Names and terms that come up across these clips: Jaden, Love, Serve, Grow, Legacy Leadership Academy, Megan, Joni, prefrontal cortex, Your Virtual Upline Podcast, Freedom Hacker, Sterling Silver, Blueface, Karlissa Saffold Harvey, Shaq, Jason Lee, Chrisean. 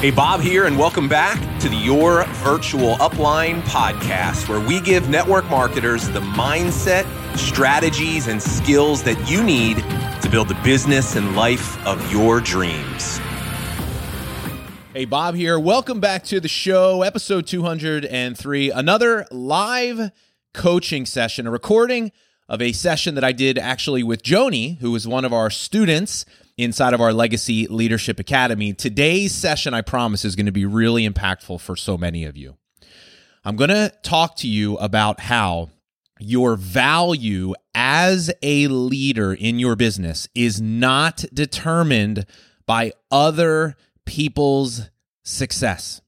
Hey, Bob here, and welcome back to the Your Virtual Upline Podcast, where we give network marketers the mindset, strategies, and skills that you need to build the business and life of your dreams. Hey, Bob here. Welcome back to the show, episode 203, another live coaching session, a recording of a session that I did actually with Joni, who is one of our students inside of our Legacy Leadership Academy. Today's session, I promise, is going to be really impactful for so many of you. I'm going to talk to you about how your value as a leader in your business is not determined by other people's success.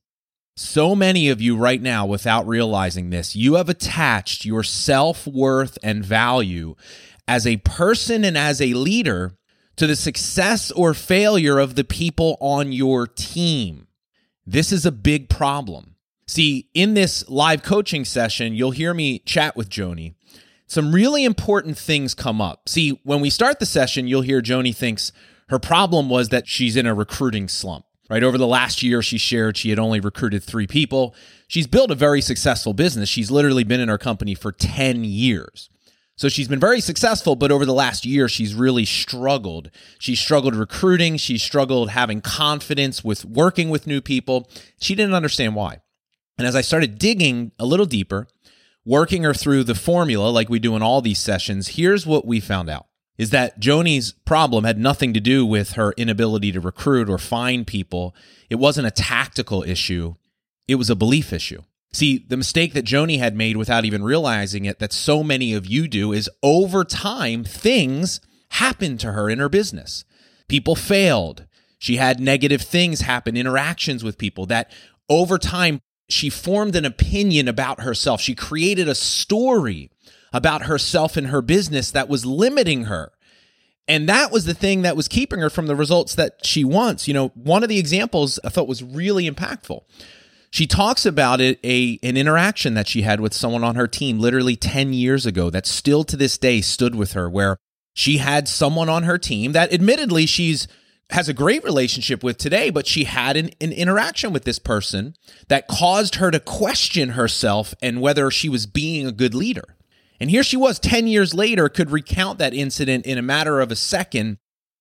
So many of you right now, without realizing this, you have attached your self-worth and value as a person and as a leader to the success or failure of the people on your team. This is a big problem. See, in this live coaching session, you'll hear me chat with Joni. Some really important things come up. See, when we start the session, you'll hear Joni thinks her problem was that she's in a recruiting slump, right? Over the last year, she shared she had only recruited 3 people. She's built a very successful business. She's literally been in her company for 10 years. So she's been very successful, but over the last year, she's really struggled. She struggled recruiting. She struggled having confidence with working with new people. She didn't understand why. And as I started digging a little deeper, working her through the formula like we do in all these sessions, here's what we found out, is that Joni's problem had nothing to do with her inability to recruit or find people. It wasn't a tactical issue. It was a belief issue. See, the mistake that Joni had made without even realizing it, that so many of you do, is over time, things happened to her in her business. People failed. She had negative things happen, interactions with people, that over time, she formed an opinion about herself. She created a story about herself and her business that was limiting her. And that was the thing that was keeping her from the results that she wants. You know, one of the examples I thought was really impactful. She talks about it, an interaction that she had with someone on her team literally 10 years ago that still to this day stood with her, where she had someone on her team that admittedly has a great relationship with today, but she had an interaction with this person that caused her to question herself and whether she was being a good leader. And here she was 10 years later, could recount that incident in a matter of a second,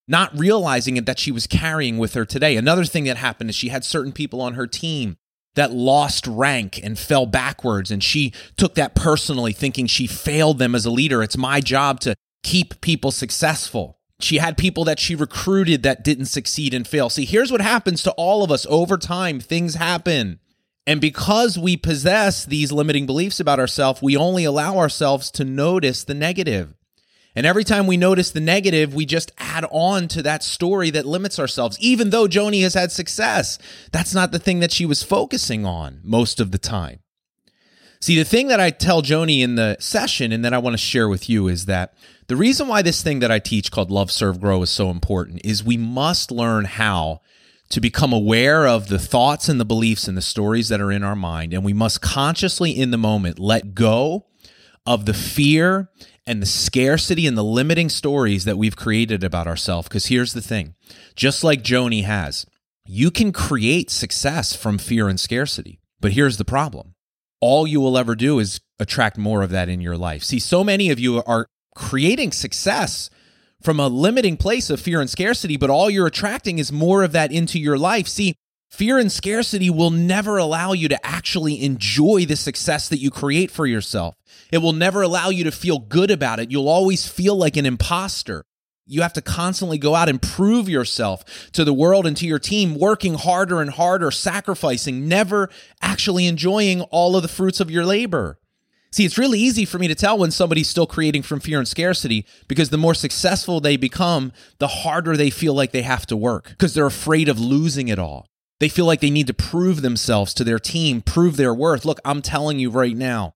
not realizing it that she was carrying with her today. Another thing that happened is she had certain people on her team that lost rank and fell backwards. And she took that personally, thinking she failed them as a leader. It's my job to keep people successful. She had people that she recruited that didn't succeed and fail. See, here's what happens to all of us. Over time, things happen. And because we possess these limiting beliefs about ourselves, we only allow ourselves to notice the negative. And every time we notice the negative, we just add on to that story that limits ourselves. Even though Joni has had success, that's not the thing that she was focusing on most of the time. See, the thing that I tell Joni in the session and that I want to share with you is that the reason why this thing that I teach called Love, Serve, Grow is so important is we must learn how to become aware of the thoughts and the beliefs and the stories that are in our mind. And we must consciously in the moment let go of the fear and the scarcity and the limiting stories that we've created about ourselves. Because here's the thing, just like Joni has, you can create success from fear and scarcity. But here's the problem. All you will ever do is attract more of that in your life. See, so many of you are creating success from a limiting place of fear and scarcity, but all you're attracting is more of that into your life. See, fear and scarcity will never allow you to actually enjoy the success that you create for yourself. It will never allow you to feel good about it. You'll always feel like an imposter. You have to constantly go out and prove yourself to the world and to your team, working harder and harder, sacrificing, never actually enjoying all of the fruits of your labor. See, it's really easy for me to tell when somebody's still creating from fear and scarcity, because the more successful they become, the harder they feel like they have to work because they're afraid of losing it all. They feel like they need to prove themselves to their team, prove their worth. Look, I'm telling you right now,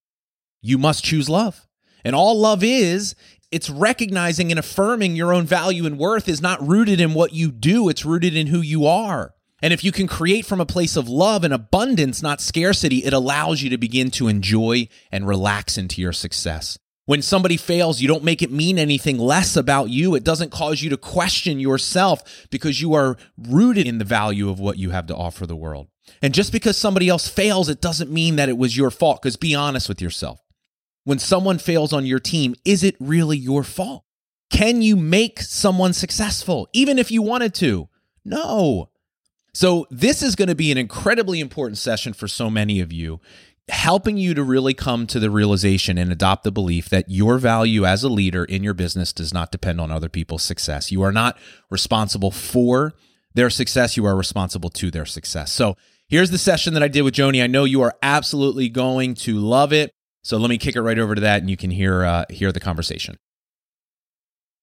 you must choose love. And all love is, it's recognizing and affirming your own value and worth is not rooted in what you do. It's rooted in who you are. And if you can create from a place of love and abundance, not scarcity, it allows you to begin to enjoy and relax into your success. When somebody fails, you don't make it mean anything less about you. It doesn't cause you to question yourself because you are rooted in the value of what you have to offer the world. And just because somebody else fails, it doesn't mean that it was your fault, because be honest with yourself. When someone fails on your team, is it really your fault? Can you make someone successful, even if you wanted to? No. So this is going to be an incredibly important session for so many of you, helping you to really come to the realization and adopt the belief that your value as a leader in your business does not depend on other people's success. You are not responsible for their success. You are responsible to their success. So here's the session that I did with Joni. I know you are absolutely going to love it. So let me kick it right over to that, and you can hear the conversation.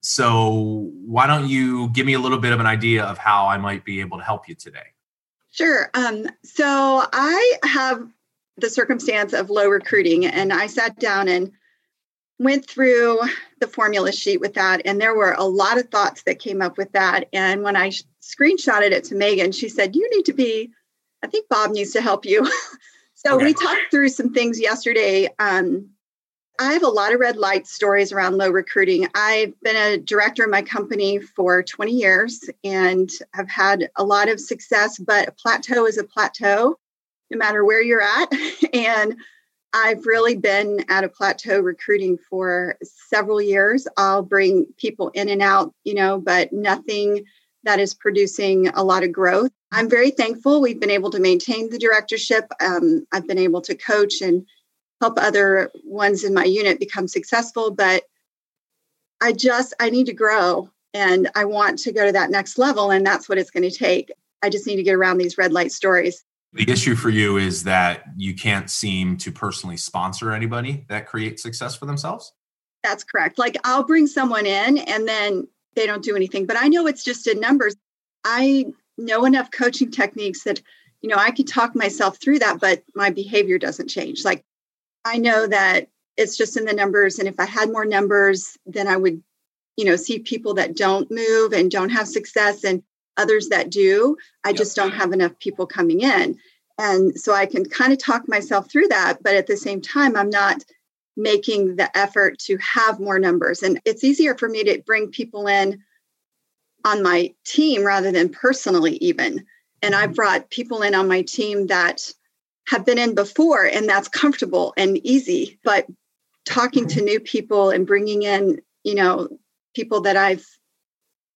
So why don't you give me a little bit of an idea of how I might be able to help you today? Sure. So I have the circumstance of low recruiting, and I sat down and went through the formula sheet with that. And there were a lot of thoughts that came up with that. And when I screenshotted it to Megan, she said, you need to be, I think Bob needs to help you. So okay. We talked through some things yesterday. I have a lot of red light stories around low recruiting. I've been a director in my company for 20 years and have had a lot of success, but a plateau is a plateau, no matter where you're at. And I've really been at a plateau recruiting for several years. I'll bring people in and out, but nothing that is producing a lot of growth. I'm very thankful we've been able to maintain the directorship. I've been able to coach and help other ones in my unit become successful, but I need to grow, and I want to go to that next level, and that's what it's going to take. I just need to get around these red light stories. The issue for you is that you can't seem to personally sponsor anybody that creates success for themselves? That's correct. Like, I'll bring someone in and then they don't do anything, but I know it's just in numbers. I know enough coaching techniques that, I could talk myself through that, but my behavior doesn't change. Like, I know that it's just in the numbers. And if I had more numbers, then I would, see people that don't move and don't have success and others that do. I just don't have enough people coming in. And so I can kind of talk myself through that. But at the same time, I'm not making the effort to have more numbers. And it's easier for me to bring people in on my team rather than personally even. And I've brought people in on my team that have been in before, and that's comfortable and easy. But talking to new people and bringing in, people that I've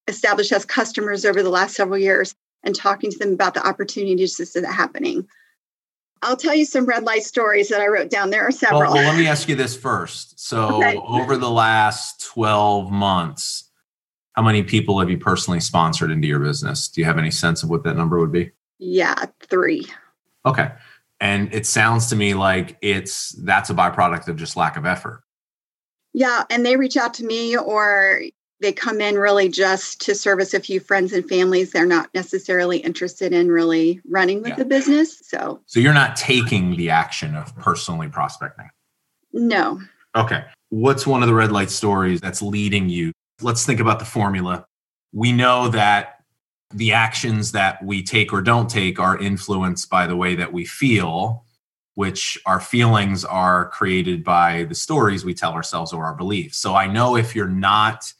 established as customers over the last several years and talking to them about the opportunities to see that happening. I'll tell you some red light stories that I wrote down. There are several. Well, let me ask you this first. So over the last 12 months, how many people have you personally sponsored into your business? Do you have any sense of what that number would be? Yeah, 3. Okay. And it sounds to me like that's a byproduct of just lack of effort. Yeah. And they reach out to me, or they come in really just to service a few friends and families. They're not necessarily interested in really running with the business. So you're not taking the action of personally prospecting? No. Okay. What's one of the red light stories that's leading you? Let's think about the formula. We know that the actions that we take or don't take are influenced by the way that we feel, which our feelings are created by the stories we tell ourselves or our beliefs. So I know if you're not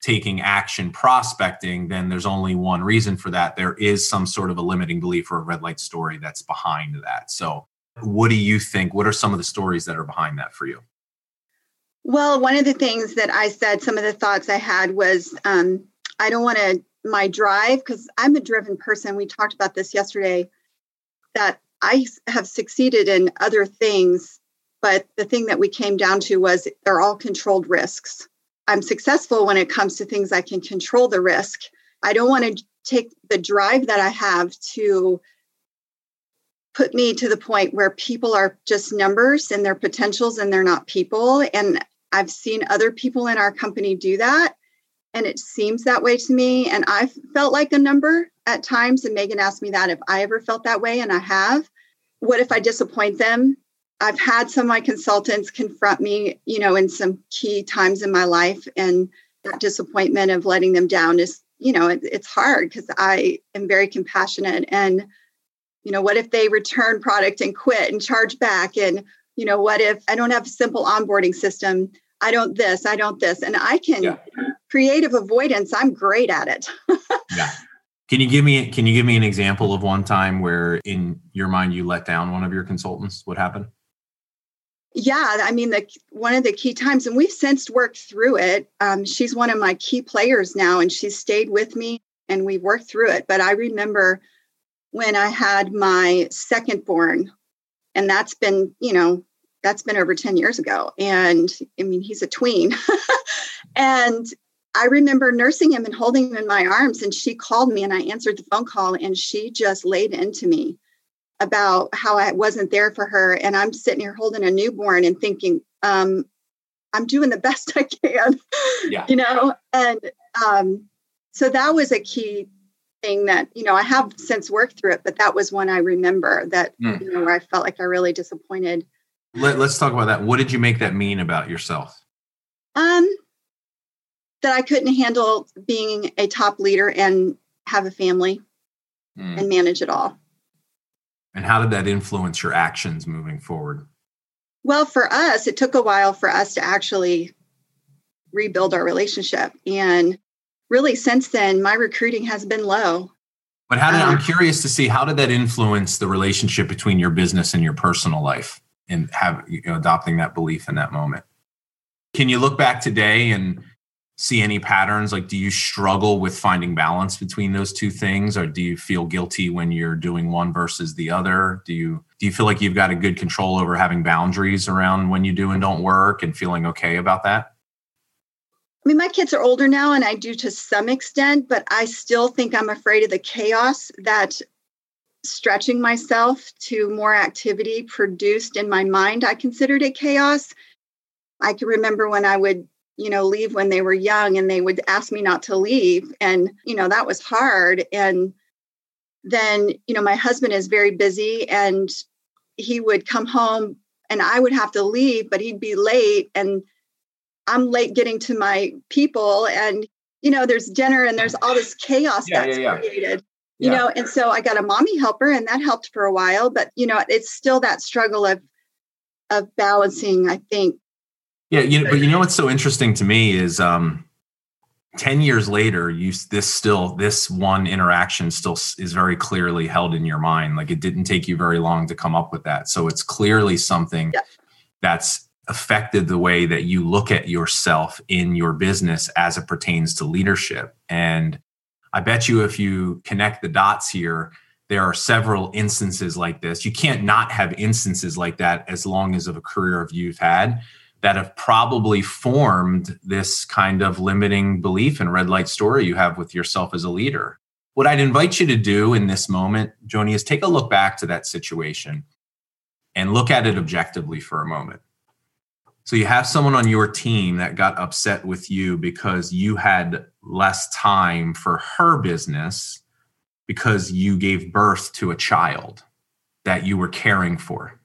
taking action prospecting, then there's only one reason for that. There is some sort of a limiting belief or a red light story that's behind that. So what do you think? What are some of the stories that are behind that for you? Well, one of the things that I said, some of the thoughts I had was, I don't want to my drive, because I'm a driven person. We talked about this yesterday, that I have succeeded in other things, but the thing that we came down to was they're all controlled risks. I'm successful when it comes to things I can control the risk. I don't want to take the drive that I have to put me to the point where people are just numbers and they're potentials and they're not people. And I've seen other people in our company do that. And it seems that way to me. And I've felt like a number at times. And Megan asked me that if I ever felt that way. And I have. What if I disappoint them? I've had some of my consultants confront me, in some key times in my life. And that disappointment of letting them down is, it's hard because I am very compassionate. And, what if they return product and quit and charge back? And, what if I don't have a simple onboarding system? I don't this. And I can creative avoidance. I'm great at it. Yeah. Can you give me an example of one time where in your mind you let down one of your consultants? What happened? Yeah. I mean, one of the key times, and we've since worked through it. She's one of my key players now, and she stayed with me and we worked through it. But I remember when I had my second born, and that's been over 10 years ago. And I mean, he's a tween. And I remember nursing him and holding him in my arms. And she called me and I answered the phone call, and she just laid into me about how I wasn't there for her. And I'm sitting here holding a newborn and thinking, I'm doing the best I can, so that was a key thing that, I have since worked through it, but that was one I remember that, where I felt like I really disappointed. Let's talk about that. What did you make that mean about yourself? That I couldn't handle being a top leader and have a family and manage it all. And how did that influence your actions moving forward? Well, for us, it took a while for us to actually rebuild our relationship. And really since then, my recruiting has been low. But I'm curious to see, how did that influence the relationship between your business and your personal life, and adopting that belief in that moment? Can you look back today and see any patterns? Like, do you struggle with finding balance between those two things, or do you feel guilty when you're doing one versus the other? Do you feel like you've got a good control over having boundaries around when you do and don't work, and feeling okay about that? I mean, my kids are older now, and I do to some extent, but I still think I'm afraid of the chaos that stretching myself to more activity produced in my mind. I considered it chaos. I can remember when I would leave when they were young, and they would ask me not to leave. And, that was hard. And then, my husband is very busy, and he would come home and I would have to leave, but he'd be late, and I'm late getting to my people. And, there's dinner and there's all this chaos created, and so I got a mommy helper, and that helped for a while, but, it's still that struggle of balancing, I think. Yeah, but what's so interesting to me is 10 years later, this one interaction still is very clearly held in your mind. Like, it didn't take you very long to come up with that. So it's clearly something that's affected the way that you look at yourself in your business as it pertains to leadership. And I bet you, if you connect the dots here, there are several instances like this. You can't not have instances like that as long as of a career you've had, that have probably formed this kind of limiting belief and red light story you have with yourself as a leader. What I'd invite you to do in this moment, Joni, is take a look back to that situation and look at it objectively for a moment. So you have someone on your team that got upset with you because you had less time for her business because you gave birth to a child that you were caring for,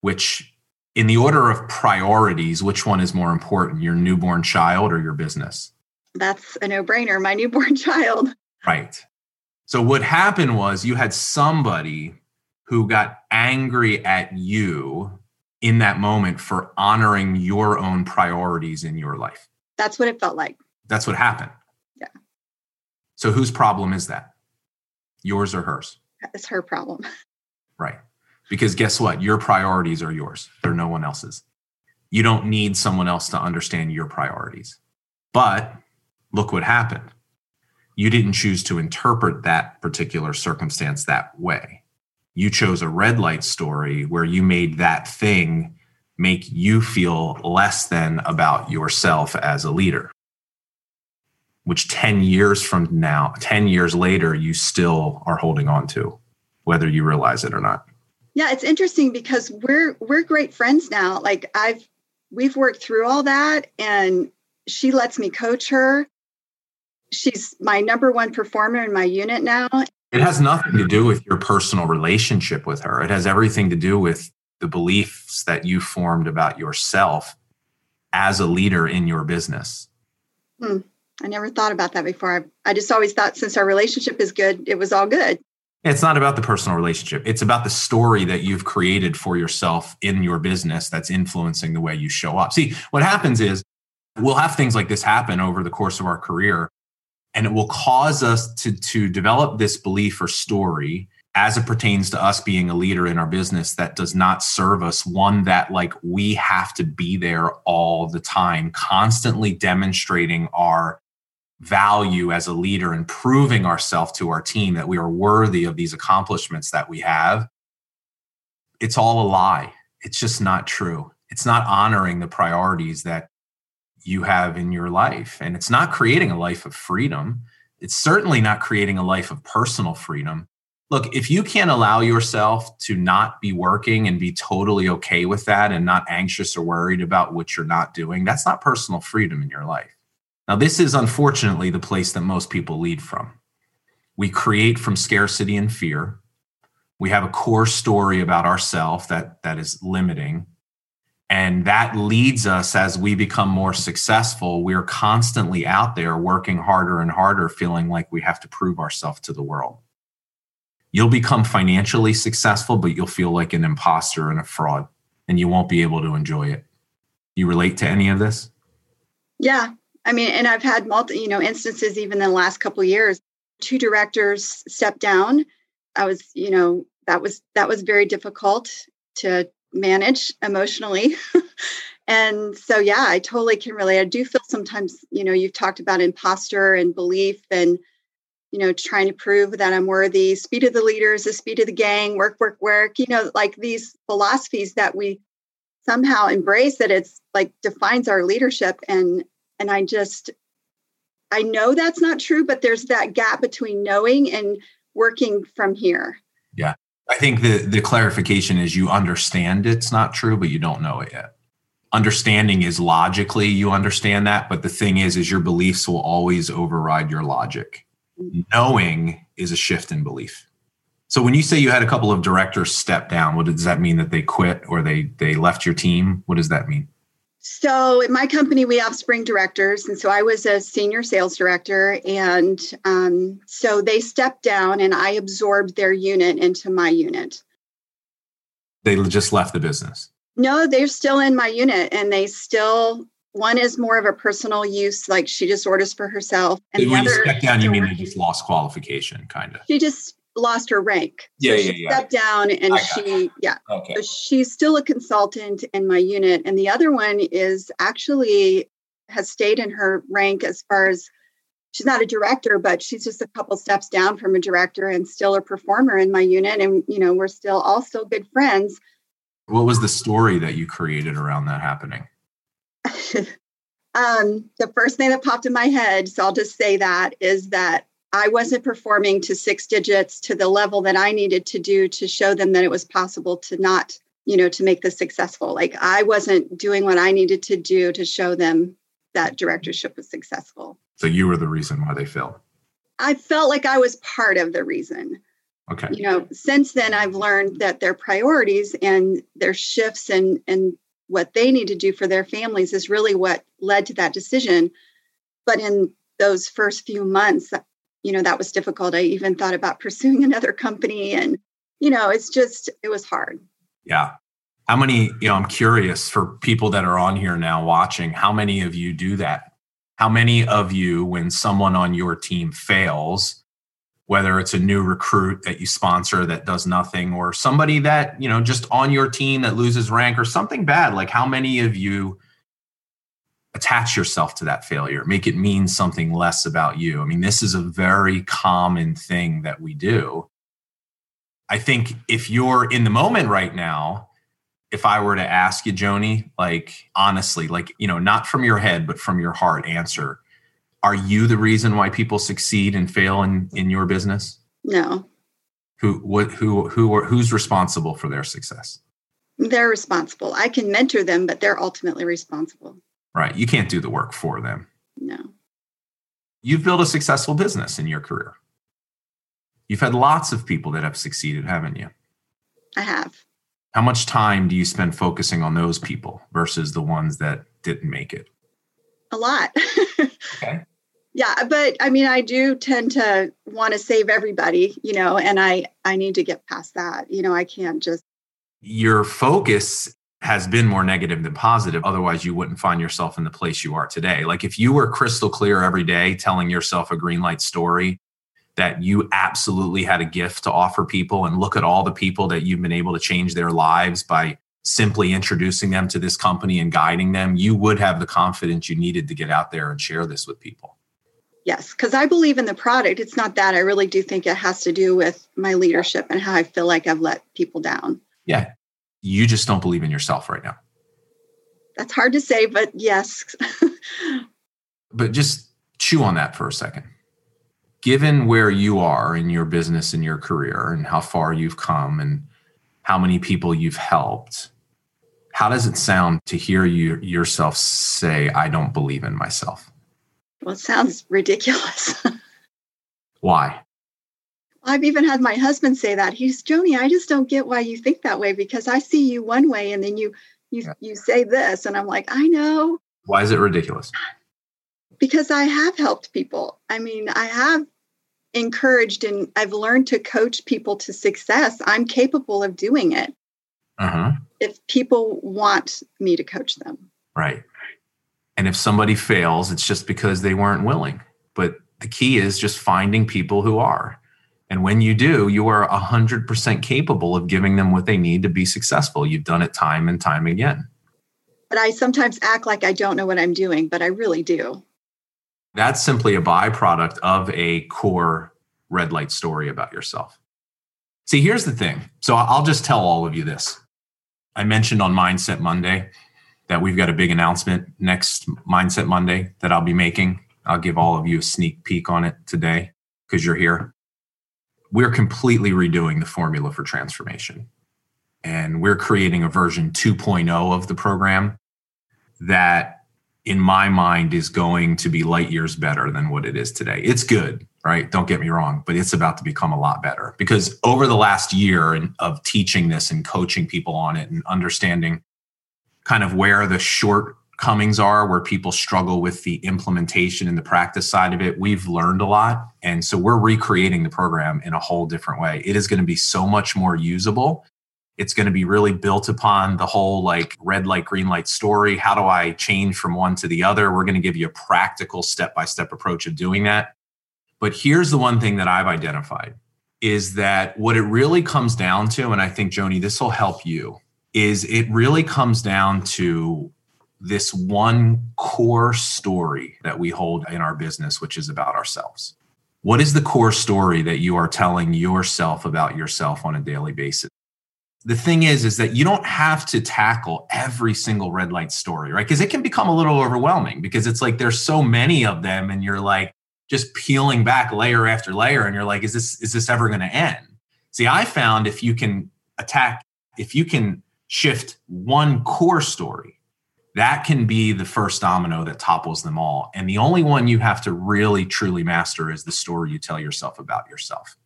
which, in the order of priorities, which one is more important, your newborn child or your business? That's a no-brainer, my newborn child. Right. So what happened was, you had somebody who got angry at you in that moment for honoring your own priorities in your life. That's what it felt like. That's what happened. Yeah. So whose problem is that? Yours or hers? It's her problem. Right. Because guess what? Your priorities are yours. They're no one else's. You don't need someone else to understand your priorities. But look what happened. You didn't choose to interpret that particular circumstance that way. You chose a red light story where you made that thing make you feel less than about yourself as a leader, which 10 years later, you still are holding on to, whether you realize it or not. Yeah, it's interesting because we're great friends now. Like, we've worked through all that, and she lets me coach her. She's my number one performer in my unit now. It has nothing to do with your personal relationship with her. It has everything to do with the beliefs that you formed about yourself as a leader in your business. I never thought about that before. I just always thought, since our relationship is good, it was all good. It's not about the personal relationship. It's about the story that you've created for yourself in your business that's influencing the way you show up. See, what happens is we'll have things like this happen over the course of our career, and it will cause us to develop this belief or story as it pertains to us being a leader in our business that does not serve us, one that like we have to be there all the time, constantly demonstrating our value as a leader and proving ourselves to our team that we are worthy of these accomplishments that we have. It's all a lie. It's just not true. It's not honoring the priorities that you have in your life. And it's not creating a life of freedom. It's certainly not creating a life of personal freedom. Look, if you can't allow yourself to not be working and be totally okay with that and not anxious or worried about what you're not doing, that's not personal freedom in your life. Now, this is unfortunately the place that most people lead from. We create from scarcity and fear. We have a core story about ourselves that is limiting. And that leads us, as we become more successful, we're constantly out there working harder and harder, feeling like we have to prove ourselves to the world. You'll become financially successful, but you'll feel like an imposter and a fraud, and you won't be able to enjoy it. You relate to any of this? Yeah. I mean, and I've had instances even in the last couple of years, 2 directors stepped down. I was, that was very difficult to manage emotionally. And so, yeah, I totally can relate. I do feel sometimes, you've talked about imposter and belief and, trying to prove that I'm worthy, speed of the leaders, the speed of the gang, work, like these philosophies that we somehow embrace that it's like defines our leadership. And I know that's not true, but there's that gap between knowing and working from here. Yeah. I think the clarification is you understand it's not true, but you don't know it yet. Understanding is logically, you understand that. But the thing is your beliefs will always override your logic. Mm-hmm. Knowing is a shift in belief. So when you say you had a couple of directors step down, what does that mean? That they quit or they left your team? What does that mean? So in my company, we have spring directors. And so I was a senior sales director. And so they stepped down and I absorbed their unit into my unit. They just left the business? No, they're still in my unit. And they still, one is more of a personal use, like she just orders for herself. And when you step down, you mean they just lost qualification, kind of? She just lost her rank. Yeah, so she stepped down and Okay. So she's still a consultant in my unit. And the other one is actually has stayed in her rank as far as she's not a director, but she's just a couple steps down from a director and still a performer in my unit. And, we're still good friends. What was the story that you created around that happening? The first thing that popped in my head, so I'll just say that, is that I wasn't performing to 6 digits to the level that I needed to do to show them that it was possible to not, to make this successful. Like I wasn't doing what I needed to do to show them that directorship was successful. So you were the reason why they failed. I felt like I was part of the reason. Okay. Since then I've learned that their priorities and their shifts and what they need to do for their families is really what led to that decision. But in those first few months, that was difficult. I even thought about pursuing another company and, it was hard. Yeah. How many, I'm curious for people that are on here now watching, how many of you do that? How many of you, when someone on your team fails, whether it's a new recruit that you sponsor that does nothing or somebody that, just on your team that loses rank or something bad, like how many of you attach yourself to that failure, make it mean something less about you? I mean, this is a very common thing that we do. I think if you're in the moment right now, if I were to ask you, Joni, like, honestly, like, not from your head, but from your heart answer, are you the reason why people succeed and fail in your business? No. Who's responsible for their success? They're responsible. I can mentor them, but they're ultimately responsible. Right. You can't do the work for them. No. You've built a successful business in your career. You've had lots of people that have succeeded, haven't you? I have. How much time do you spend focusing on those people versus the ones that didn't make it? A lot. Okay. Yeah. But I mean, I do tend to want to save everybody, you know, and I need to get past that. You know, I can't just. Your focus has been more negative than positive. Otherwise, you wouldn't find yourself in the place you are today. Like if you were crystal clear every day telling yourself a green light story that you absolutely had a gift to offer people and look at all the people that you've been able to change their lives by simply introducing them to this company and guiding them, you would have the confidence you needed to get out there and share this with people. Yes, because I believe in the product. It's not that. I really do think it has to do with my leadership and how I feel like I've let people down. Yeah. You just don't believe in yourself right now. That's hard to say, but yes. But just chew on that for a second. Given where you are in your business and your career and how far you've come and how many people you've helped, how does it sound to hear yourself say, I don't believe in myself? Well, it sounds ridiculous. Why? I've even had my husband say that. He's, Joni, I just don't get why you think that way because I see you one way and then you say this. And I'm like, I know. Why is it ridiculous? Because I have helped people. I mean, I have encouraged and I've learned to coach people to success. I'm capable of doing it. Uh-huh. If people want me to coach them. Right. And if somebody fails, it's just because they weren't willing. But the key is just finding people who are. And when you do, you are 100% capable of giving them what they need to be successful. You've done it time and time again. But I sometimes act like I don't know what I'm doing, but I really do. That's simply a byproduct of a core red light story about yourself. See, here's the thing. So I'll just tell all of you this. I mentioned on Mindset Monday that we've got a big announcement next Mindset Monday that I'll be making. I'll give all of you a sneak peek on it today because you're here. We're completely redoing the formula for transformation. And we're creating a version 2.0 of the program that, in my mind, is going to be light years better than what it is today. It's good, right? Don't get me wrong, but it's about to become a lot better. Because over the last year of teaching this and coaching people on it and understanding kind of where the shortcomings are, where people struggle with the implementation and the practice side of it, we've learned a lot. And so we're recreating the program in a whole different way. It is going to be so much more usable. It's going to be really built upon the whole like red light, green light story. How do I change from one to the other? We're going to give you a practical step-by-step approach of doing that. But here's the one thing that I've identified is that what it really comes down to, and I think, Joni, this will help you, is it really comes down to this one core story that we hold in our business, which is about ourselves. What is the core story that you are telling yourself about yourself on a daily basis? The thing is that you don't have to tackle every single red light story, right? Because it can become a little overwhelming because it's like there's so many of them and you're like just peeling back layer after layer and you're like, is this ever going to end? See, I found if you can shift one core story, that can be the first domino that topples them all. And the only one you have to really, truly master is the story you tell yourself about yourself.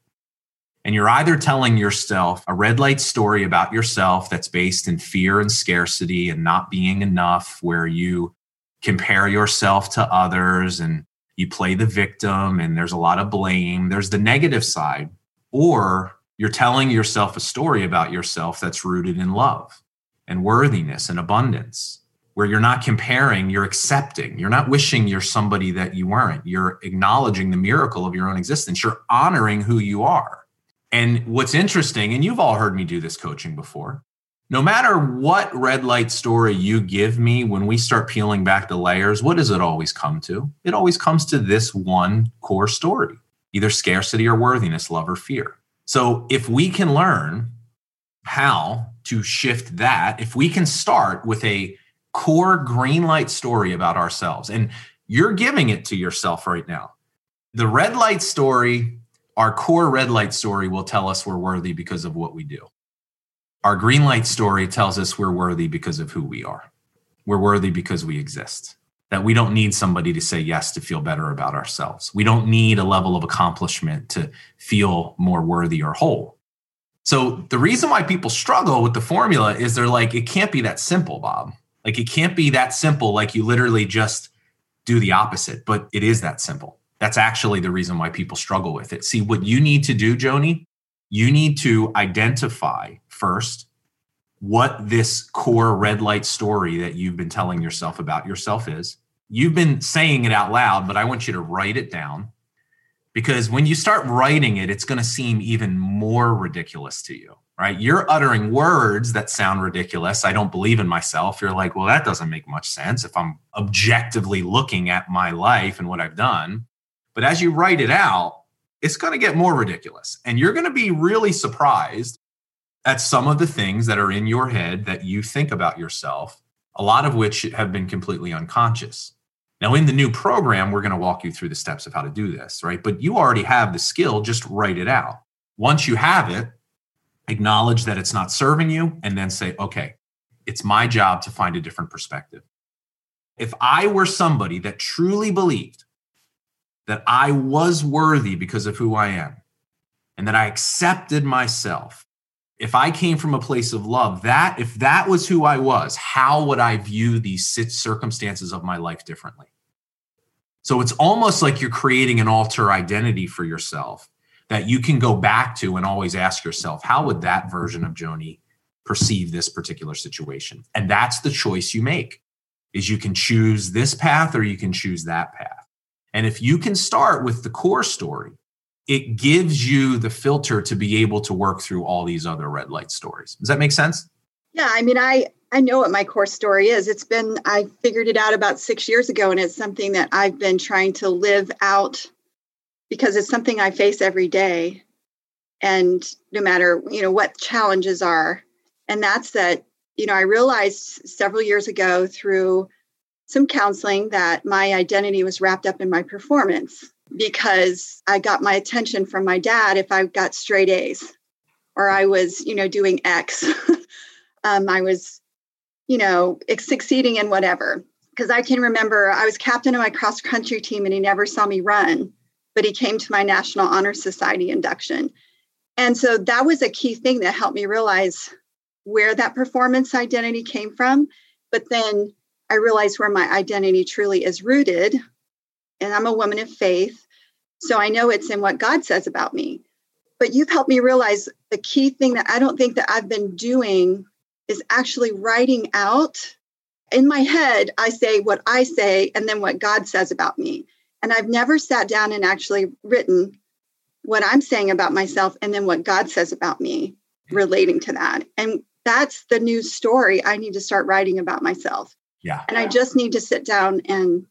And you're either telling yourself a red light story about yourself that's based in fear and scarcity and not being enough, where you compare yourself to others and you play the victim and there's a lot of blame. There's the negative side. Or you're telling yourself a story about yourself that's rooted in love and worthiness and abundance, where you're not comparing, you're accepting. You're not wishing you're somebody that you weren't. You're acknowledging the miracle of your own existence. You're honoring who you are. And what's interesting, and you've all heard me do this coaching before, no matter what red light story you give me, when we start peeling back the layers, what does it always come to? It always comes to this one core story, either scarcity or worthiness, love or fear. So if we can learn how to shift that, if we can start with a core green light story about ourselves. And you're giving it to yourself right now. The red light story, our core red light story will tell us we're worthy because of what we do. Our green light story tells us we're worthy because of who we are. We're worthy because we exist. That we don't need somebody to say yes to feel better about ourselves. We don't need a level of accomplishment to feel more worthy or whole. So the reason why people struggle with the formula is they're like, it can't be that simple, Bob. Like it can't be that simple, like you literally just do the opposite, but it is that simple. That's actually the reason why people struggle with it. See, what you need to do, Joni, you need to identify first what this core red light story that you've been telling yourself about yourself is. You've been saying it out loud, but I want you to write it down, because when you start writing it, it's going to seem even more ridiculous to you, right? You're uttering words that sound ridiculous. I don't believe in myself. You're like, well, that doesn't make much sense if I'm objectively looking at my life and what I've done. But as you write it out, it's going to get more ridiculous. And you're going to be really surprised at some of the things that are in your head that you think about yourself, a lot of which have been completely unconscious. Now, in the new program, we're going to walk you through the steps of how to do this, right? But you already have the skill, just write it out. Once you have it, acknowledge that it's not serving you, and then say, okay, it's my job to find a different perspective. If I were somebody that truly believed that I was worthy because of who I am, and that I accepted myself, if I came from a place of love, that if that was who I was, how would I view these circumstances of my life differently? So it's almost like you're creating an alter identity for yourself that you can go back to and always ask yourself, how would that version of Joni perceive this particular situation? And that's the choice you make, is you can choose this path or you can choose that path. And if you can start with the core story, it gives you the filter to be able to work through all these other red light stories. Does that make sense? Yeah. I mean, I know what my core story is. I figured it out about 6 years ago, and it's something that I've been trying to live out because it's something I face every day. And no matter, what challenges are, and that's that, I realized several years ago through some counseling that my identity was wrapped up in my performance, because I got my attention from my dad if I got straight A's or I was, doing X. I was, succeeding in whatever. Because I can remember I was captain of my cross-country team and he never saw me run, but he came to my National Honor Society induction. And so that was a key thing that helped me realize where that performance identity came from. But then I realized where my identity truly is rooted. And I'm a woman of faith, so I know it's in what God says about me. But you've helped me realize the key thing that I don't think that I've been doing is actually writing out. In my head, I say what I say and then what God says about me. And I've never sat down and actually written what I'm saying about myself and then what God says about me relating to that. And that's the new story I need to start writing about myself. Yeah. And I just need to sit down and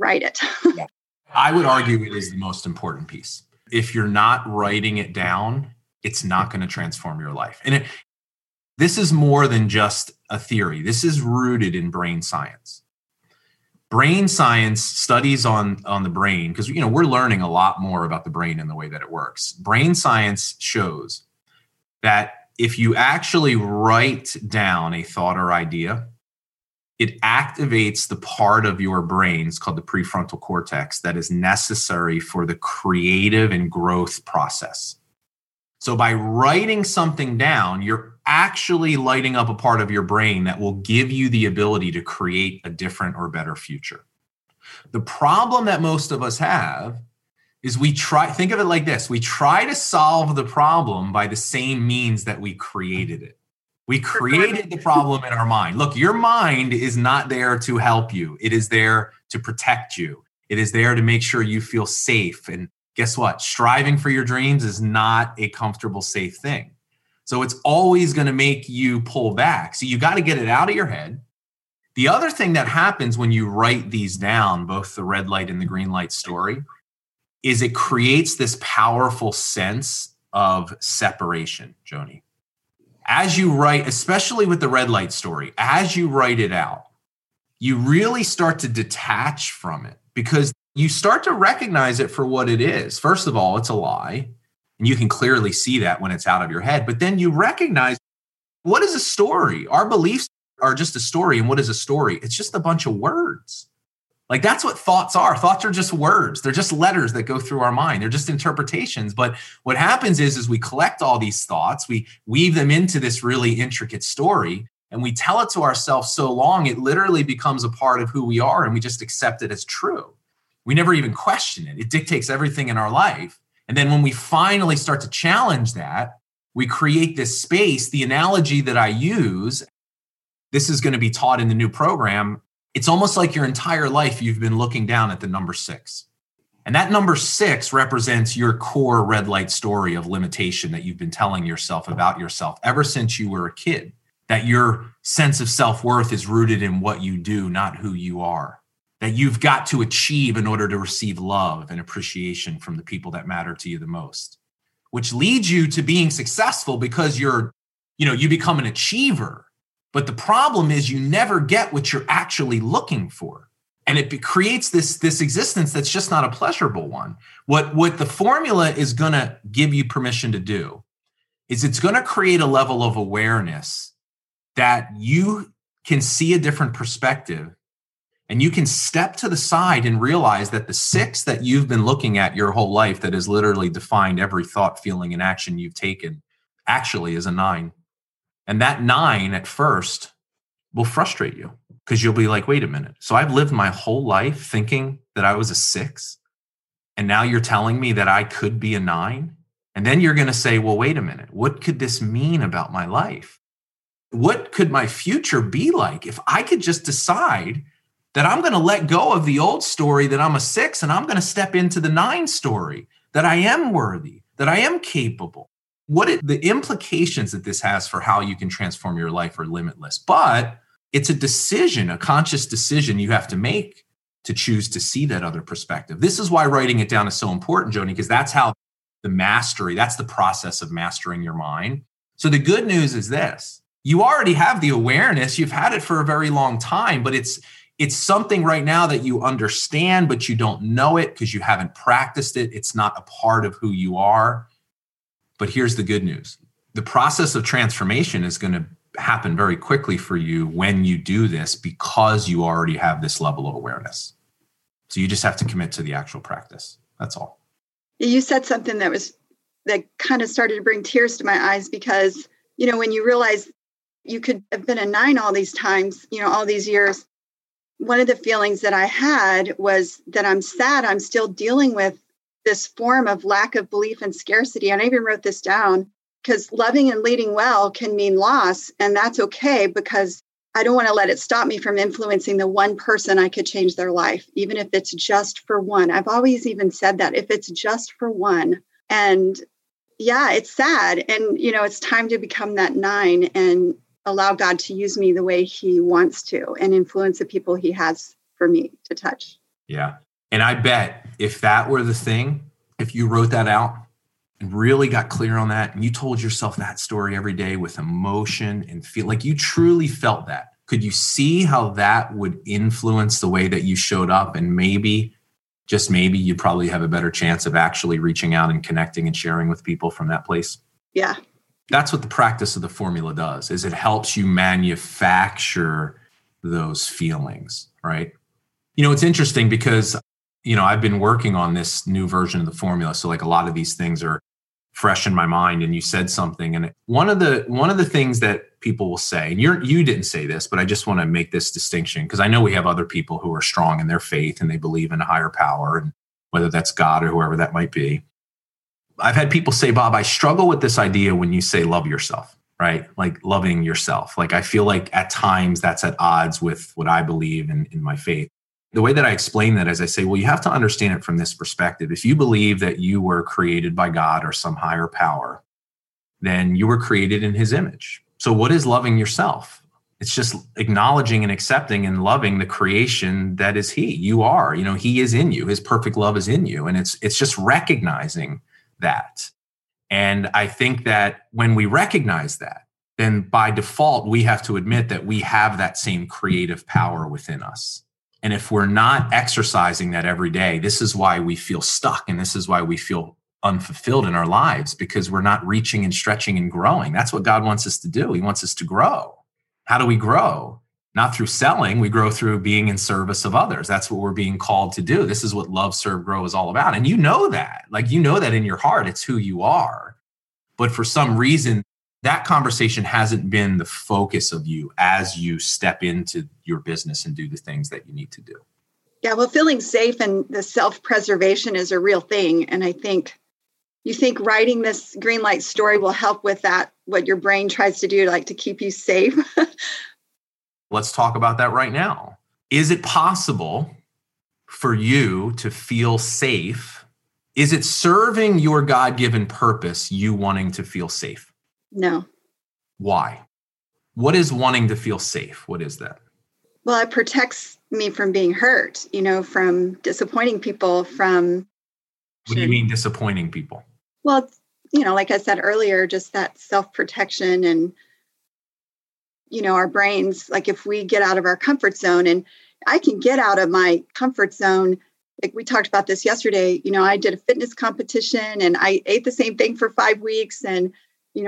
write it. Yeah. I would argue it is the most important piece. If you're not writing it down, it's not going to transform your life. And this is more than just a theory. This is rooted in brain science. Brain science studies on the brain, because we're learning a lot more about the brain and the way that it works. Brain science shows that if you actually write down a thought or idea, it activates the part of your brain, it's called the prefrontal cortex, that is necessary for the creative and growth process. So by writing something down, you're actually lighting up a part of your brain that will give you the ability to create a different or better future. The problem that most of us have is think of it like this, we try to solve the problem by the same means that we created it. We created the problem in our mind. Look, your mind is not there to help you. It is there to protect you. It is there to make sure you feel safe. And guess what? Striving for your dreams is not a comfortable, safe thing. So it's always going to make you pull back. So you got to get it out of your head. The other thing that happens when you write these down, both the red light and the green light story, is it creates this powerful sense of separation, Joni. As you write, especially with the red light story, as you write it out, you really start to detach from it because you start to recognize it for what it is. First of all, it's a lie, and you can clearly see that when it's out of your head. But then you recognize, what is a story? Our beliefs are just a story. And what is a story? It's just a bunch of words. Like, that's what thoughts are. Thoughts are just words. They're just letters that go through our mind. They're just interpretations. But what happens is we collect all these thoughts. We weave them into this really intricate story, and we tell it to ourselves so long, it literally becomes a part of who we are, and we just accept it as true. We never even question it. It dictates everything in our life. And then when we finally start to challenge that, we create this space. The analogy that I use, this is going to be taught in the new program. It's almost like your entire life you've been looking down at the number 6. And that number 6 represents your core red light story of limitation that you've been telling yourself about yourself ever since you were a kid, that your sense of self-worth is rooted in what you do, not who you are, that you've got to achieve in order to receive love and appreciation from the people that matter to you the most, which leads you to being successful because you become an achiever. But the problem is you never get what you're actually looking for. And it creates this existence that's just not a pleasurable one. What the formula is going to give you permission to do is it's going to create a level of awareness that you can see a different perspective and you can step to the side and realize that the 6 that you've been looking at your whole life that has literally defined every thought, feeling, and action you've taken actually is a 9. And that 9 at first will frustrate you. Because you'll be like, wait a minute. So I've lived my whole life thinking that I was a 6. And now you're telling me that I could be a 9. And then you're going to say, well, wait a minute. What could this mean about my life? What could my future be like if I could just decide that I'm going to let go of the old story that I'm a 6 and I'm going to step into the 9 story, that I am worthy, that I am capable. The implications that this has for how you can transform your life are limitless. But it's a decision, a conscious decision you have to make to choose to see that other perspective. This is why writing it down is so important, Joni, because that's how that's the process of mastering your mind. So the good news is this, you already have the awareness, you've had it for a very long time, but it's something right now that you understand, but you don't know it because you haven't practiced it. It's not a part of who you are. But here's the good news. The process of transformation is going to happen very quickly for you when you do this because you already have this level of awareness. So you just have to commit to the actual practice. That's all. You said something that kind of started to bring tears to my eyes because, when you realize you could have been a 9 all these times, all these years, one of the feelings that I had was that I'm sad. I'm still dealing with this form of lack of belief and scarcity. And I even wrote this down. Because loving and leading well can mean loss, and that's okay because I don't want to let it stop me from influencing the one person I could change their life, even if it's just for one. I've always even said that, if it's just for one. And yeah, it's sad. And, it's time to become that 9 and allow God to use me the way he wants to and influence the people he has for me to touch. Yeah. And I bet if that were the thing, if you wrote that out, and really got clear on that, and you told yourself that story every day with emotion and feel like you truly felt that, could you see how that would influence the way that you showed up? And maybe, just maybe, you probably have a better chance of actually reaching out and connecting and sharing with people from that place. Yeah. That's what the practice of the formula does, is it helps you manufacture those feelings, right? It's interesting because, I've been working on this new version of the formula. So like a lot of these things are fresh in my mind, and you said something. And one of the things that people will say, and you didn't say this, but I just want to make this distinction because I know we have other people who are strong in their faith and they believe in a higher power, and whether that's God or whoever that might be. I've had people say, Bob, I struggle with this idea when you say love yourself, right? Like loving yourself. Like I feel like at times that's at odds with what I believe in my faith. The way that I explain that is I say, well, you have to understand it from this perspective. If you believe that you were created by God or some higher power, then you were created in his image. So what is loving yourself? It's just acknowledging and accepting and loving the creation that is he. You are, he is in you. His perfect love is in you. And it's just recognizing that. And I think that when we recognize that, then by default, we have to admit that we have that same creative power within us. And if we're not exercising that every day, this is why we feel stuck. And this is why we feel unfulfilled in our lives, because we're not reaching and stretching and growing. That's what God wants us to do. He wants us to grow. How do we grow? Not through selling. We grow through being in service of others. That's what we're being called to do. This is what Love, Serve, Grow is all about. And that. Like, in your heart. It's who you are. But for some reason, that conversation hasn't been the focus of you as you step into your business and do the things that you need to do. Yeah, well, feeling safe and the self-preservation is a real thing. And I think you think writing this green light story will help with that, what your brain tries to do, like to keep you safe. Let's talk about that right now. Is it possible for you to feel safe? Is it serving your God-given purpose, you wanting to feel safe? No. Why? What is wanting to feel safe? What is that? Well, it protects me from being hurt, from disappointing people, What do you mean disappointing people? Well, like I said earlier, just that self-protection and, our brains, like if we get out of our comfort zone, and I can get out of my comfort zone. Like we talked about this yesterday, I did a fitness competition and I ate the same thing for 5 weeks. And,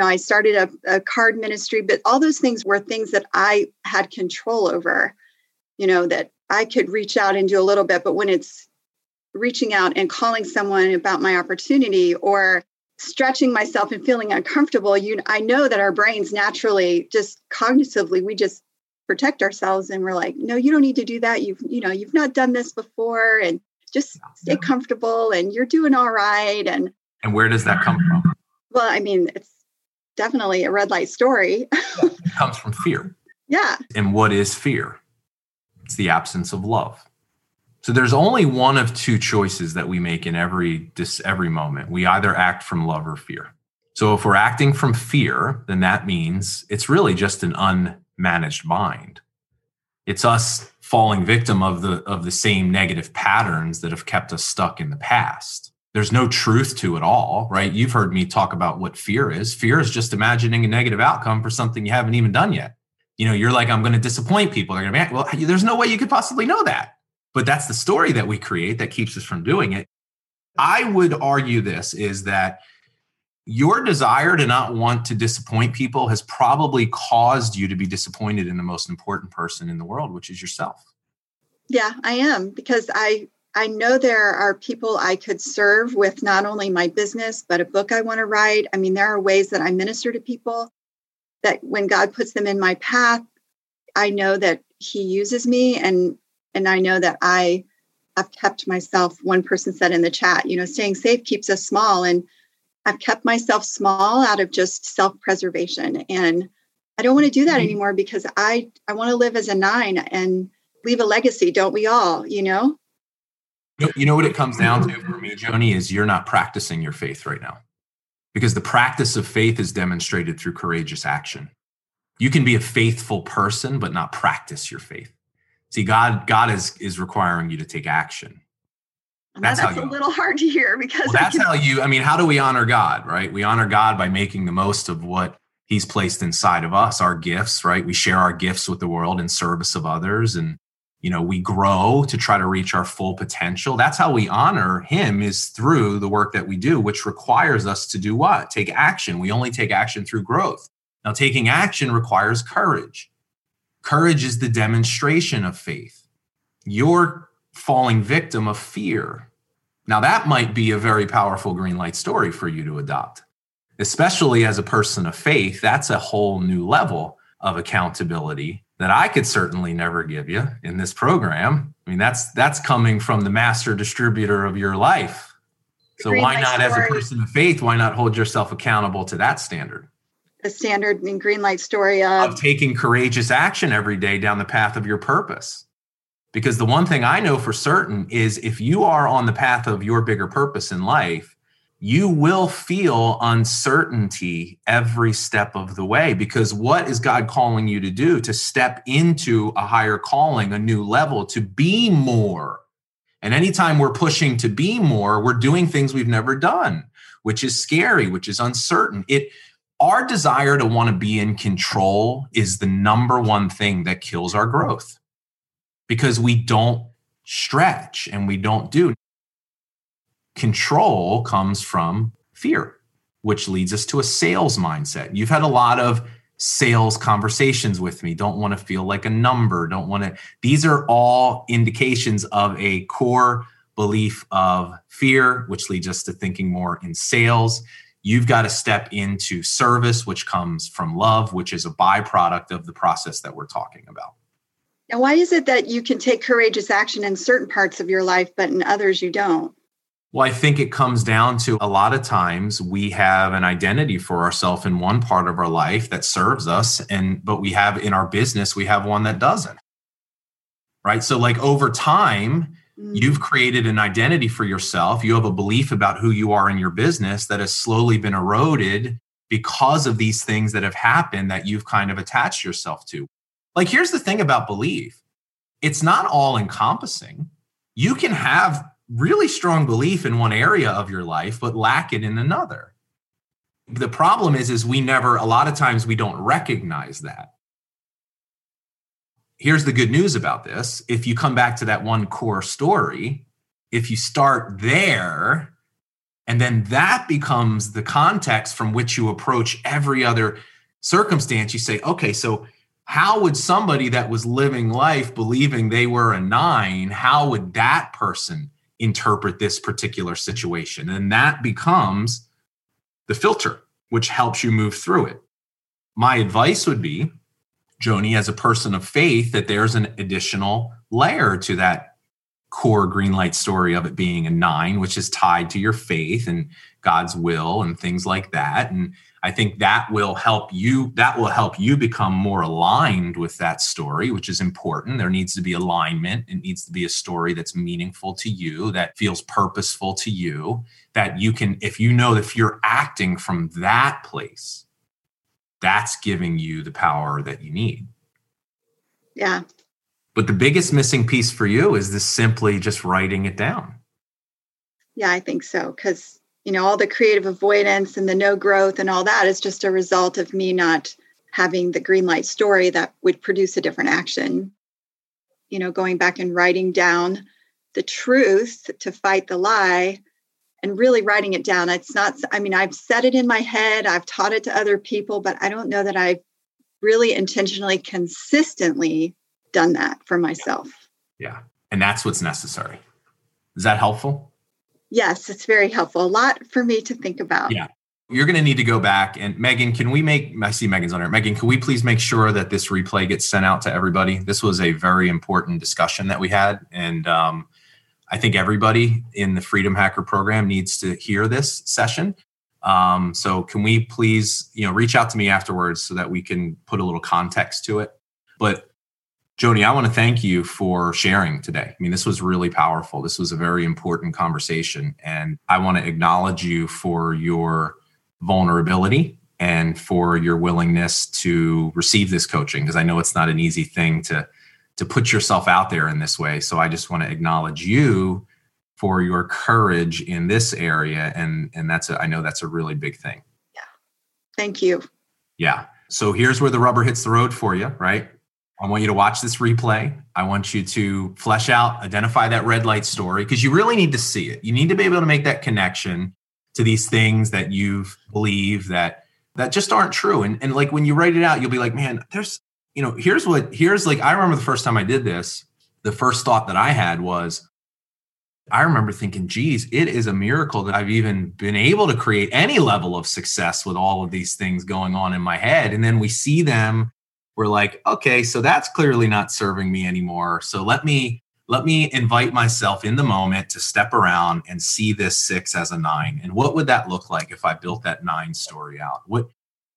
I started a card ministry, but all those things were things that I had control over, that I could reach out and do a little bit. But when it's reaching out and calling someone about my opportunity or stretching myself and feeling uncomfortable, I know that our brains naturally just cognitively, we just protect ourselves. And we're like, no, you don't need to do that. You've not done this before, and just stay comfortable and you're doing all right. And where does that come from? Well, it's definitely a red light story. It comes from fear. Yeah. And what is fear? It's the absence of love. So there's only one of two choices that we make in every moment. We either act from love or fear. So if we're acting from fear, then that means it's really just an unmanaged mind. It's us falling victim of the same negative patterns that have kept us stuck in the past. There's no truth to it all, right? You've heard me talk about what fear is. Fear is just imagining a negative outcome for something you haven't even done yet. You're like, I'm going to disappoint people. They're going to be, well, there's no way you could possibly know that. But that's the story that we create that keeps us from doing it. I would argue this is that your desire to not want to disappoint people has probably caused you to be disappointed in the most important person in the world, which is yourself. Yeah, I am, because I know there are people I could serve with not only my business, but a book I want to write. There are ways that I minister to people that when God puts them in my path, I know that He uses me. And I know that I have kept myself, one person said in the chat, staying safe keeps us small. And I've kept myself small out of just self-preservation. And I don't want to do that anymore, because I want to live as a 9 and leave a legacy. Don't we all, You know what it comes down to for me, Joni, is you're not practicing your faith right now, because the practice of faith is demonstrated through courageous action. You can be a faithful person, but not practice your faith. See, God is requiring you to take action. That's a little hard to hear, because how do we honor God, right? We honor God by making the most of what He's placed inside of us, our gifts, right? We share our gifts with the world in service of others. And, we grow to try to reach our full potential. That's how we honor Him, is through the work that we do, which requires us to do what? Take action. We only take action through growth. Now, taking action requires courage. Courage is the demonstration of faith. You're falling victim of fear. Now, that might be a very powerful green light story for you to adopt, especially as a person of faith. That's a whole new level of accountability that I could certainly never give you in this program. That's coming from the master distributor of your life. So why not, as a person of faith, why not hold yourself accountable to that standard? The standard and green light story of taking courageous action every day down the path of your purpose. Because the one thing I know for certain is if you are on the path of your bigger purpose in life, you will feel uncertainty every step of the way. Because what is God calling you to do? To step into a higher calling, a new level, to be more. And anytime we're pushing to be more, we're doing things we've never done, which is scary, which is uncertain. Our desire to want to be in control is the number one thing that kills our growth, because we don't stretch and we don't do. Control comes from fear, which leads us to a sales mindset. You've had a lot of sales conversations with me. Don't want to feel like a number. Don't want to. These are all indications of a core belief of fear, which leads us to thinking more in sales. You've got to step into service, which comes from love, which is a byproduct of the process that we're talking about. Now, why is it that you can take courageous action in certain parts of your life, but in others you don't? Well, I think it comes down to a lot of times we have an identity for ourselves in one part of our life that serves us, but we have in our business, we have one that doesn't, right? So like over time, you've created an identity for yourself. You have a belief about who you are in your business that has slowly been eroded because of these things that have happened that you've kind of attached yourself to. Like, here's the thing about belief. It's not all encompassing. You can have really strong belief in one area of your life, but lack it in another. The problem is we never, a lot of times we don't recognize that. Here's the good news about this. If you come back to that one core story, if you start there, and then that becomes the context from which you approach every other circumstance, you say, okay, so how would somebody that was living life believing they were a 9, how would that person interpret this particular situation? And that becomes the filter, which helps you move through it. My advice would be, Joni, as a person of faith, that there's an additional layer to that core green light story of it being a 9, which is tied to your faith and God's will and things like that. And I think that will help you become more aligned with that story, which is important. There needs to be alignment. It needs to be a story that's meaningful to you, that feels purposeful to you, that you can, if you know, if you're acting from that place, that's giving you the power that you need. Yeah. But the biggest missing piece for you is this simply just writing it down. Yeah, I think so. Because all the creative avoidance and the no growth and all that is just a result of me not having the green light story that would produce a different action. Going back and writing down the truth to fight the lie and really writing it down. It's not, I've said it in my head, I've taught it to other people, but I don't know that I've really intentionally, consistently done that for myself. Yeah. And that's what's necessary. Is that helpful? Yes, it's very helpful. A lot for me to think about. Yeah. You're going to need to go back. And Megan, I see Megan's on here. Megan, can we please make sure that this replay gets sent out to everybody? This was a very important discussion that we had. And I think everybody in the Freedom Hacker program needs to hear this session. So can we please, reach out to me afterwards so that we can put a little context to it. But Joni, I want to thank you for sharing today. This was really powerful. This was a very important conversation. And I want to acknowledge you for your vulnerability and for your willingness to receive this coaching, because I know it's not an easy thing to put yourself out there in this way. So I just want to acknowledge you for your courage in this area. And I know that's a really big thing. Yeah. Thank you. Yeah. So here's where the rubber hits the road for you, right? I want you to watch this replay. I want you to flesh out, identify that red light story, because you really need to see it. You need to be able to make that connection to these things that you've believed that just aren't true. And like when you write it out, you'll be like, man, there's, I remember the first time I did this, the first thought that I had was, I remember thinking, geez, it is a miracle that I've even been able to create any level of success with all of these things going on in my head. And then we see them. We're like, okay, so that's clearly not serving me anymore. So let me invite myself in the moment to step around and see this 6 as a 9. And what would that look like if I built that 9 story out?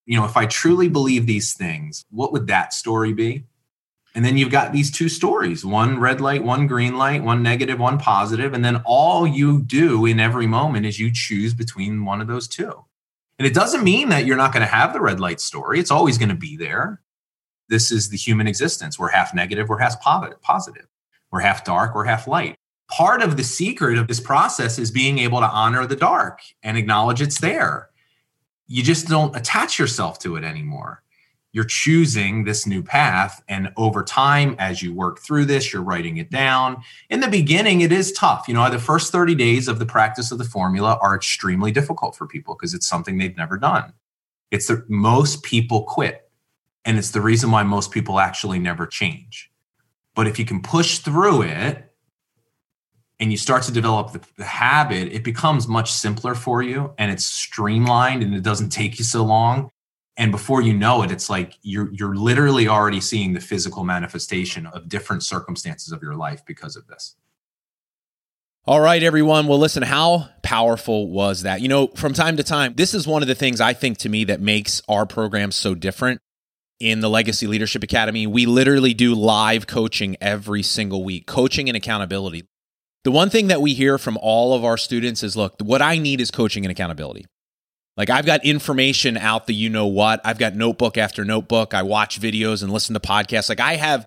If I truly believe these things, what would that story be? And then you've got these 2 stories, one red light, one green light, one negative, one positive. And then all you do in every moment is you choose between one of those 2. And it doesn't mean that you're not going to have the red light story. It's always going to be there. This is the human existence. We're half negative, we're half positive. We're half dark, we're half light. Part of the secret of this process is being able to honor the dark and acknowledge it's there. You just don't attach yourself to it anymore. You're choosing this new path. And over time, as you work through this, you're writing it down. In the beginning, it is tough. The first 30 days of the practice of the formula are extremely difficult for people because it's something they've never done. Most people quit. And it's the reason why most people actually never change. But if you can push through it and you start to develop the habit, it becomes much simpler for you and it's streamlined and it doesn't take you so long. And before you know it, it's like you're literally already seeing the physical manifestation of different circumstances of your life because of this. All right, everyone. Well, listen, how powerful was that? You know, from time to time, this is one of the things I think to me that makes our program so different. In the Legacy Leadership Academy, we literally do live coaching every single week, coaching and accountability. The one thing that we hear from all of our students is, look, what I need is coaching and accountability. Like, I've got information out the you-know-what. I've got notebook after notebook. I watch videos and listen to podcasts. Like,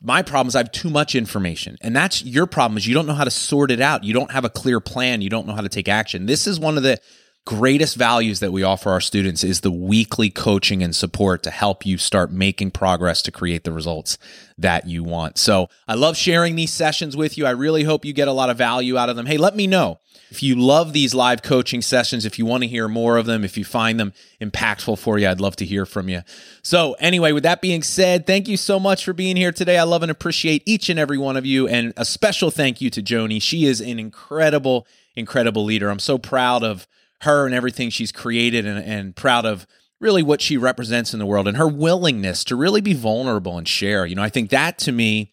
my problem is I have too much information. And that's your problem, is you don't know how to sort it out. You don't have a clear plan. You don't know how to take action. This is one of the greatest values that we offer our students, is the weekly coaching and support to help you start making progress to create the results that you want. So I love sharing these sessions with you. I really hope you get a lot of value out of them. Hey, let me know if you love these live coaching sessions, if you want to hear more of them, if you find them impactful for you. I'd love to hear from you. So anyway, with that being said, thank you so much for being here today. I love and appreciate each and every one of you. And a special thank you to Joni. She is an incredible leader. I'm so proud of her and everything she's created, and proud of really what she represents in the world and her willingness to really be vulnerable and share. You know, I think that to me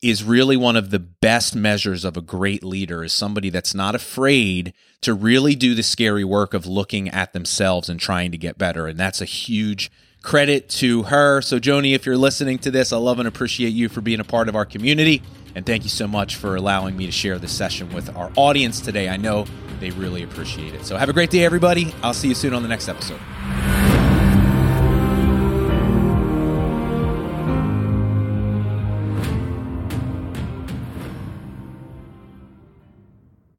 is really one of the best measures of a great leader, is somebody that's not afraid to really do the scary work of looking at themselves and trying to get better. And that's a huge credit to her. So Joni, if you're listening to this, I love and appreciate you for being a part of our community. And thank you so much for allowing me to share this session with our audience today. I know they really appreciate it. So have a great day, everybody. I'll see you soon on the next episode.